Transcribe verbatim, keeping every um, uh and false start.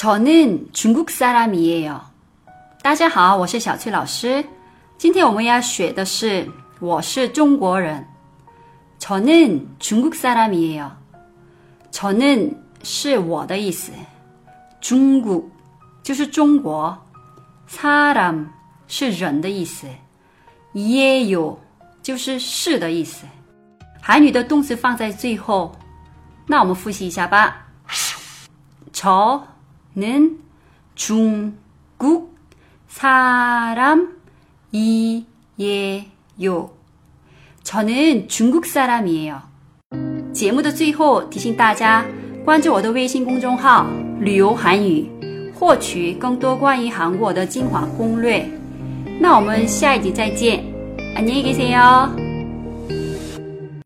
저는 중국 사람이에요. 大家好，我是小崔老师。今天我们要学的是我是中国人。 저는 중국 사람이에요. 저는 是我的意思。 중국 就是中国。 사람 是人的意思。 예요 就是是的意思。 韩语的动词放在最后。 那我们复习一下吧。 저는 중국 사람이에요. 저는 중국 사람이에요. 节目的最后提醒大家关注我的微信公众号旅游韩语获取更多关于韩国的精华攻略。那我们下一集再见。안녕히 계세요.